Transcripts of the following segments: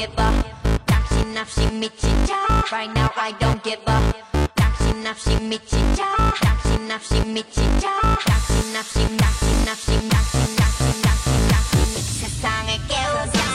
give up. 당신 없이 미친 자. Right now I don't give up. 당신 없이 미친 자. 당신 없이 미친 자. 당신 없이 당신 세상을 깨우자.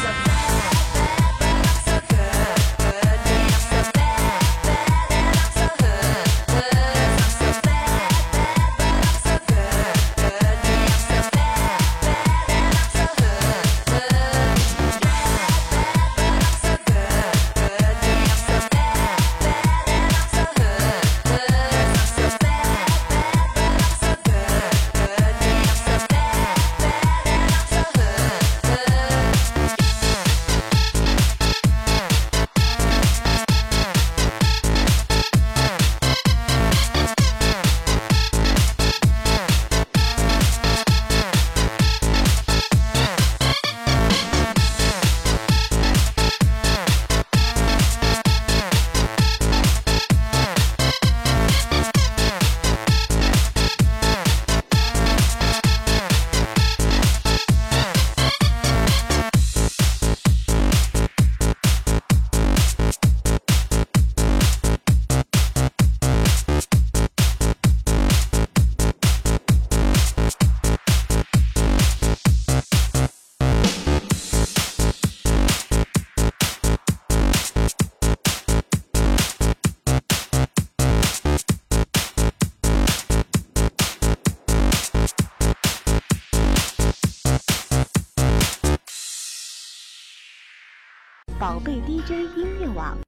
宝贝 DJ 音乐网。